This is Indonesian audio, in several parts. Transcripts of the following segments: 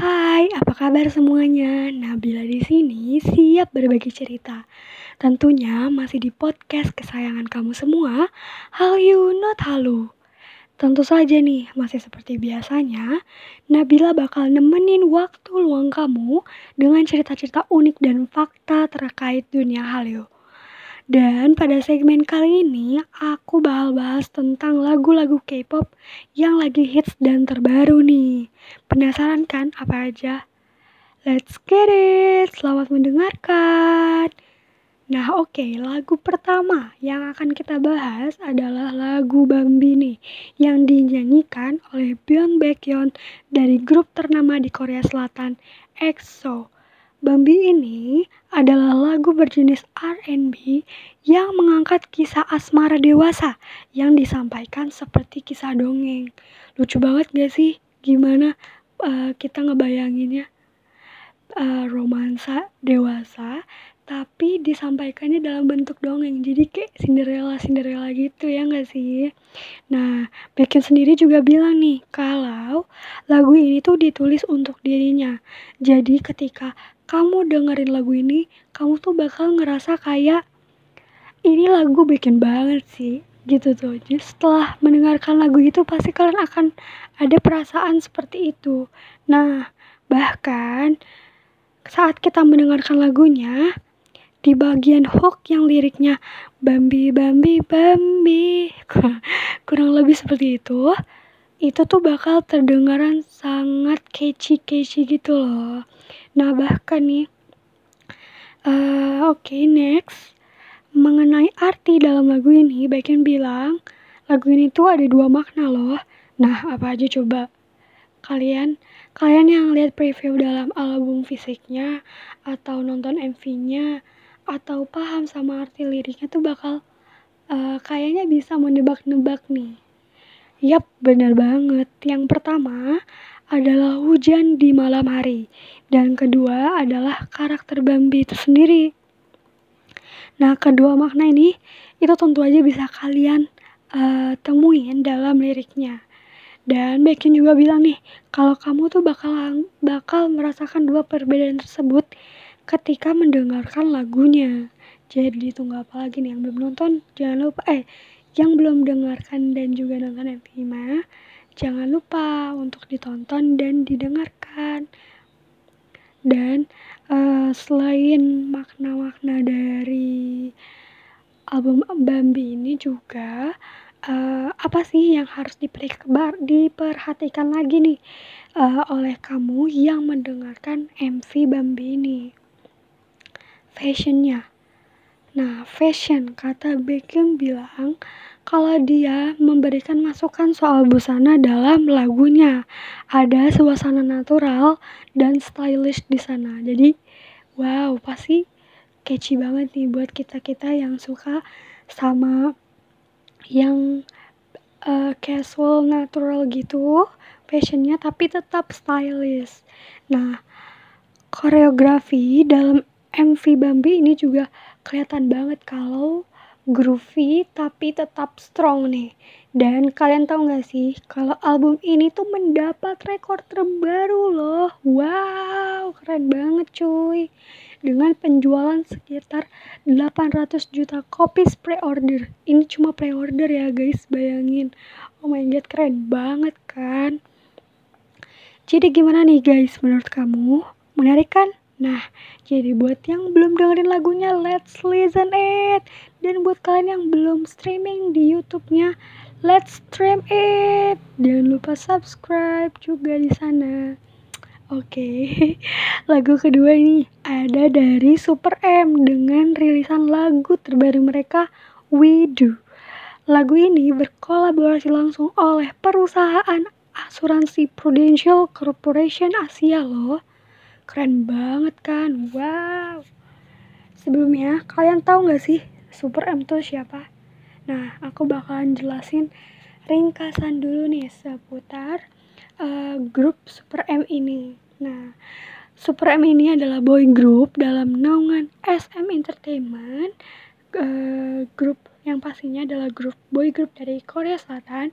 Hai, apa kabar semuanya? Nabila di sini siap berbagi cerita. Tentunya masih di podcast kesayangan kamu semua, Hallyu Not Hallyu. Tentu saja nih, masih seperti biasanya, Nabila bakal nemenin waktu luang kamu dengan cerita-cerita unik dan fakta terkait dunia Hallyu. Dan pada segmen kali ini, aku bakal bahas tentang lagu-lagu K-pop yang lagi hits dan terbaru nih. Penasaran kan apa aja? Let's get it! Selamat mendengarkan! Nah oke, lagu pertama yang akan kita bahas adalah lagu Bambini yang dinyanyikan oleh Baekhyun dari grup ternama di Korea Selatan, EXO. Bambi ini adalah lagu berjenis R&B yang mengangkat kisah asmara dewasa yang disampaikan seperti kisah dongeng. Lucu banget gak sih? Gimana kita ngebayanginnya? Romansa dewasa tapi disampaikannya dalam bentuk dongeng. Jadi kayak Cinderella gitu ya gak sih? Nah, Baekhyun sendiri juga bilang nih kalau lagu ini tuh ditulis untuk dirinya. Jadi ketika kamu dengerin lagu ini, kamu tuh bakal ngerasa kayak ini lagu bikin banget sih, gitu tuh. Jadi setelah mendengarkan lagu itu pasti kalian akan ada perasaan seperti itu. Nah, bahkan saat kita mendengarkan lagunya, di bagian hook yang liriknya Bambi, Bambi, Bambi, kurang lebih seperti itu tuh bakal terdengaran sangat catchy gitu loh. Nah bahkan nih, oke, next mengenai arti dalam lagu ini, Baekhyun bilang lagu ini tuh ada 2 makna loh. Nah apa aja coba? Kalian yang lihat preview dalam album fisiknya atau nonton MV-nya atau paham sama arti liriknya tuh bakal kayaknya bisa menebak-nebak nih. Yap, benar banget. Yang pertama adalah hujan di malam hari. Dan kedua adalah karakter Bambi itu sendiri. Nah, kedua makna ini itu tentu aja bisa kalian temuin dalam liriknya. Dan Baekhyun juga bilang nih, kalau kamu tuh bakal merasakan 2 perbedaan tersebut ketika mendengarkan lagunya. Jadi tunggu apa lagi nih yang belum nonton? Jangan lupa yang belum dengarkan dan juga nonton MV-nya, jangan lupa untuk ditonton dan didengarkan. Dan selain makna-makna dari album Bambi ini juga, apa sih yang harus diperhatikan lagi nih oleh kamu yang mendengarkan MV Bambi ini? Fashionnya. Nah, fashion, kata Baekhyun bilang kalau dia memberikan masukan soal busana dalam lagunya. Ada suasana natural dan stylish di sana. Jadi, wow, pasti catchy banget nih buat kita-kita yang suka sama yang casual, natural gitu fashionnya tapi tetap stylish. Nah, koreografi dalam MV Bambi ini juga kelihatan banget kalau groovy tapi tetap strong nih. Dan kalian tahu gak sih kalau album ini tuh mendapat rekor terbaru loh. Wow, keren banget cuy. Dengan penjualan sekitar 800 juta copies pre-order. Ini cuma pre-order ya guys, bayangin. Oh my god, keren banget kan. Jadi gimana nih guys, menurut kamu? Menarik kan? Nah, jadi buat yang belum dengerin lagunya, let's listen it. Dan buat kalian yang belum streaming di YouTube-nya, let's stream it. Jangan lupa subscribe juga di sana. Oke, lagu kedua ini ada dari Super M dengan rilisan lagu terbaru mereka, We Do. Lagu ini berkolaborasi langsung oleh perusahaan asuransi Prudential Corporation Asia loh. Keren banget kan, wow. Sebelumnya, kalian tahu gak sih Super M itu siapa? Nah, aku bakalan jelasin ringkasan dulu nih seputar grup Super M ini. Nah, Super M ini adalah boy group dalam naungan SM Entertainment, grup yang pastinya adalah grup boy group dari Korea Selatan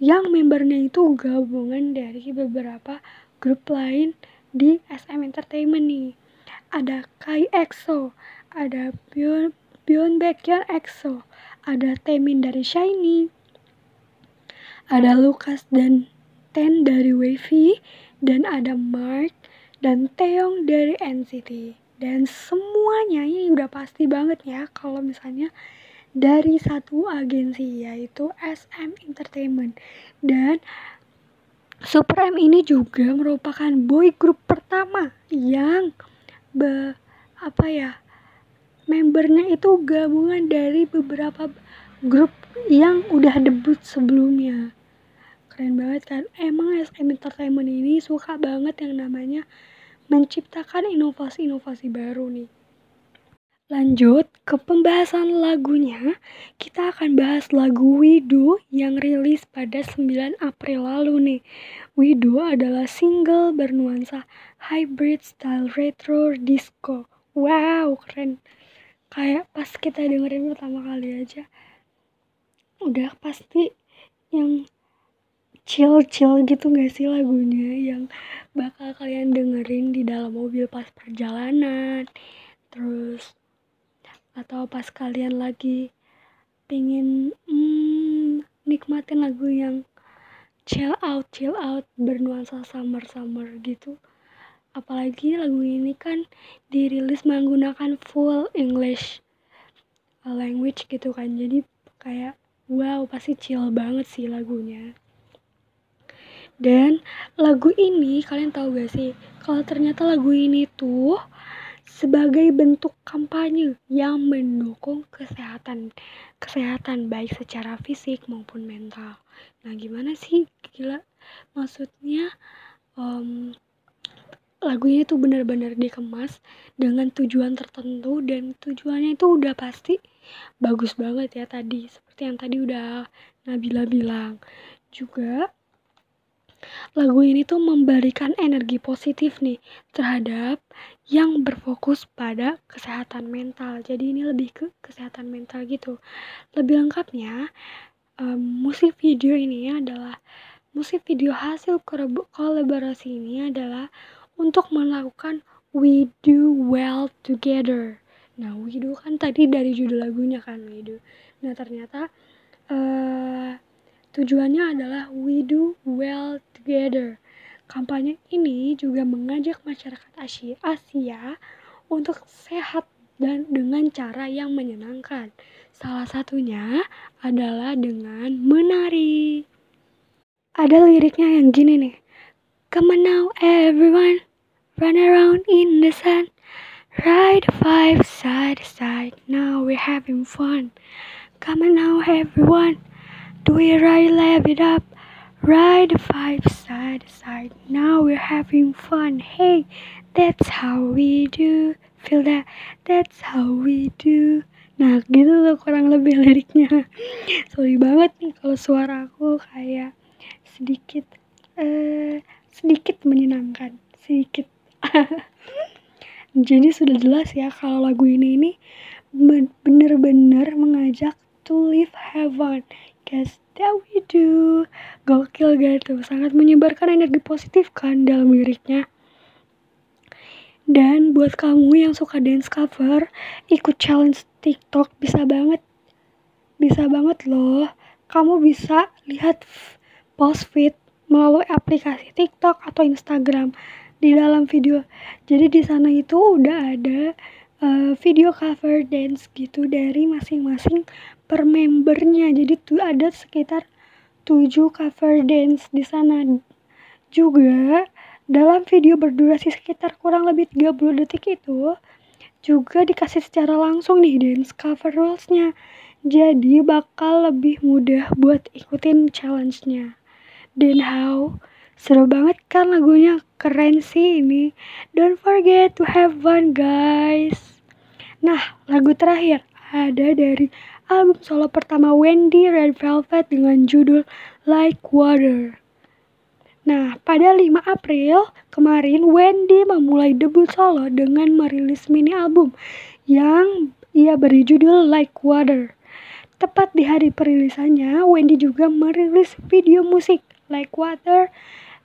yang membernya itu gabungan dari beberapa grup lain di SM Entertainment nih. Ada Kai EXO, ada Baekhyun EXO, ada Taemin dari SHINee, ada Lucas dan Ten dari Wavy, dan ada Mark dan Taeyong dari NCT. Dan semuanya ini udah pasti banget ya kalau misalnya dari satu agensi, yaitu SM Entertainment. Dan Super M ini juga merupakan boy group pertama yang membernya itu gabungan dari beberapa grup yang udah debut sebelumnya. Keren banget kan? Emang SM Entertainment ini suka banget yang namanya menciptakan inovasi-inovasi baru nih. Lanjut ke pembahasan lagunya, kita akan bahas lagu We Do yang rilis pada 9 April lalu nih. We Do adalah single bernuansa hybrid style retro disco. Wow, keren. Kayak pas kita dengerin pertama kali aja, udah pasti yang chill-chill gitu gak sih lagunya, yang bakal kalian dengerin di dalam mobil pas perjalanan. Terus atau pas kalian lagi pengen nikmatin lagu yang chill out bernuansa summer gitu. Apalagi lagu ini kan dirilis menggunakan full English language gitu kan, jadi kayak wow, pasti chill banget sih lagunya. Dan lagu ini, kalian tahu gak sih kalau ternyata lagu ini tuh sebagai bentuk kampanye yang mendukung kesehatan baik secara fisik maupun mental. Nah, gimana sih? Gila. Maksudnya lagunya itu benar-benar dikemas dengan tujuan tertentu, dan tujuannya itu udah pasti bagus banget ya tadi. Seperti yang tadi udah Nabila bilang. Juga lagu ini tuh memberikan energi positif nih terhadap yang berfokus pada kesehatan mental. Jadi ini lebih ke kesehatan mental gitu. Lebih lengkapnya, musik video ini adalah musik video hasil kolaborasi ini adalah untuk melakukan We Do Well Together. Nah, We Do kan tadi dari judul lagunya kan, We Do. Nah, ternyata tujuannya adalah We Do Well Together. Kampanye ini juga mengajak masyarakat Asia untuk sehat dan dengan cara yang menyenangkan. Salah satunya adalah dengan menari. Ada liriknya yang gini nih. Come on now everyone, run around in the sun, ride the five side to side, now we're having fun. Come on now everyone, do it right, live it up, ride the five side to side, now we're having fun. Hey, that's how we do, feel that, that's how we do. Nah, gitu tuh kurang lebih liriknya. Sorry banget nih kalau suara aku kayak sedikit menyenangkan, sedikit. Jadi sudah jelas ya kalau lagu ini bener-bener mengajak to live heaven. Guys, that we do. Gokil gak tuh, sangat menyebarkan energi positif kan dalam liriknya. Dan buat kamu yang suka dance cover, ikut challenge TikTok bisa banget loh. Kamu bisa lihat post feed melalui aplikasi TikTok atau Instagram di dalam video. Jadi di sana itu udah ada video cover dance gitu dari masing-masing per membernya. Jadi tuh ada sekitar 7 cover dance di sana. Juga dalam video berdurasi sekitar kurang lebih 30 detik itu juga dikasih secara langsung nih dance cover rules-nya. Jadi bakal lebih mudah buat ikutin challenge-nya. Dan how seru banget kan lagunya, keren sih ini. Don't forget to have fun guys. Nah, lagu terakhir ada dari album solo pertama Wendy, Red Velvet, dengan judul Like Water. Nah, pada 5 April kemarin Wendy memulai debut solo dengan merilis mini album yang ia beri judul Like Water. Tepat di hari perilisannya, Wendy juga merilis video musik Like Water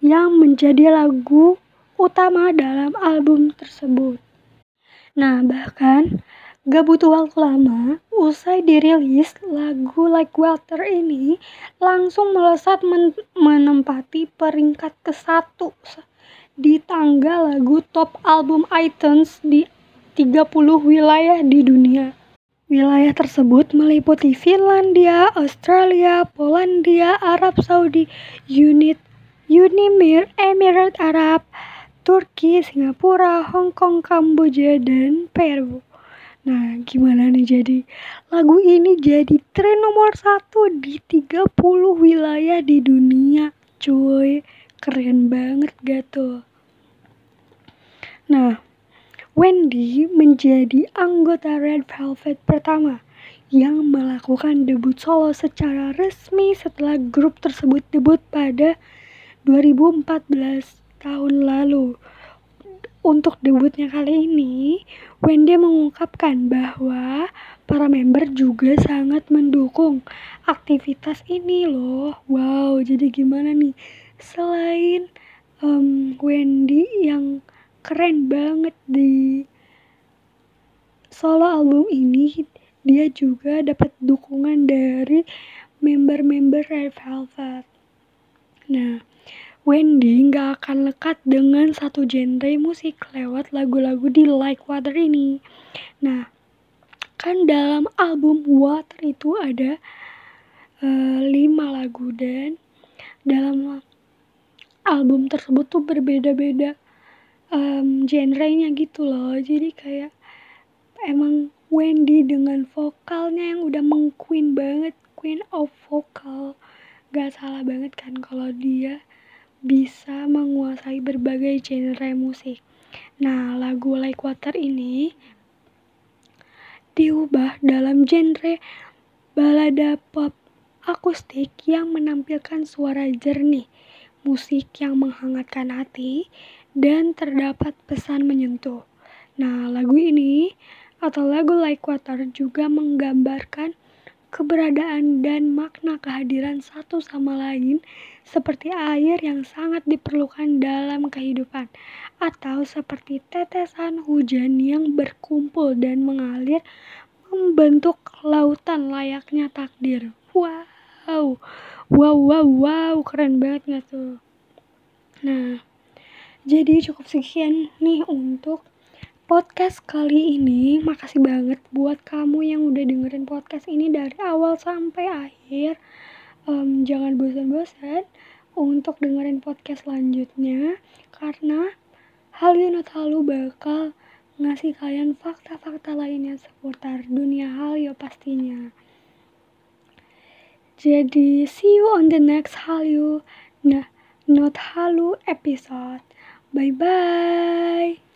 yang menjadi lagu utama dalam album tersebut. Nah, bahkan gak butuh waktu lama, usai dirilis lagu Like Water ini langsung melesat menempati peringkat ke-1 di tangga lagu Top Album iTunes di 30 wilayah di dunia. Wilayah tersebut meliputi Finlandia, Australia, Polandia, Arab Saudi, Emirat Arab, Turki, Singapura, Hong Kong, Kamboja, dan Peru. Nah, gimana nih jadi? Lagu ini jadi tren nomor 1 di 30 wilayah di dunia, cuy. Keren banget gak tuh? Nah, Wendy menjadi anggota Red Velvet pertama yang melakukan debut solo secara resmi setelah grup tersebut debut pada 2014 tahun lalu. Untuk debutnya kali ini, Wendy mengungkapkan bahwa para member juga sangat mendukung aktivitas ini loh. Wow, jadi gimana nih? Selain Wendy yang keren banget di solo album ini, dia juga dapat dukungan dari member-member Red Velvet. Nah, Wendy gak akan lekat dengan satu genre musik lewat lagu-lagu di Like Water ini. Nah, kan dalam album Water itu ada 5 lagu, dan dalam album tersebut tuh berbeda-beda genre-nya gitu loh. Jadi kayak emang Wendy dengan vokalnya yang udah meng-queen banget, queen of vocal. Gak salah banget kan kalau dia bisa menguasai berbagai genre musik. Nah, lagu Like Water ini diubah dalam genre balada pop akustik yang menampilkan suara jernih, musik yang menghangatkan hati, dan terdapat pesan menyentuh. Nah, lagu ini atau lagu Like Water juga menggambarkan keberadaan dan makna kehadiran satu sama lain seperti air yang sangat diperlukan dalam kehidupan, atau seperti tetesan hujan yang berkumpul dan mengalir membentuk lautan layaknya takdir. Wow, keren banget gak tuh? Nah, jadi cukup sekian nih untuk podcast kali ini. Makasih banget buat kamu yang udah dengerin podcast ini dari awal sampai akhir. Jangan bosan-bosan untuk dengerin podcast selanjutnya, karena Hallyu Not Hallyu bakal ngasih kalian fakta-fakta lainnya seputar dunia Hallyu pastinya. Jadi, see you on the next Hallyu Not Hallyu episode. Bye-bye.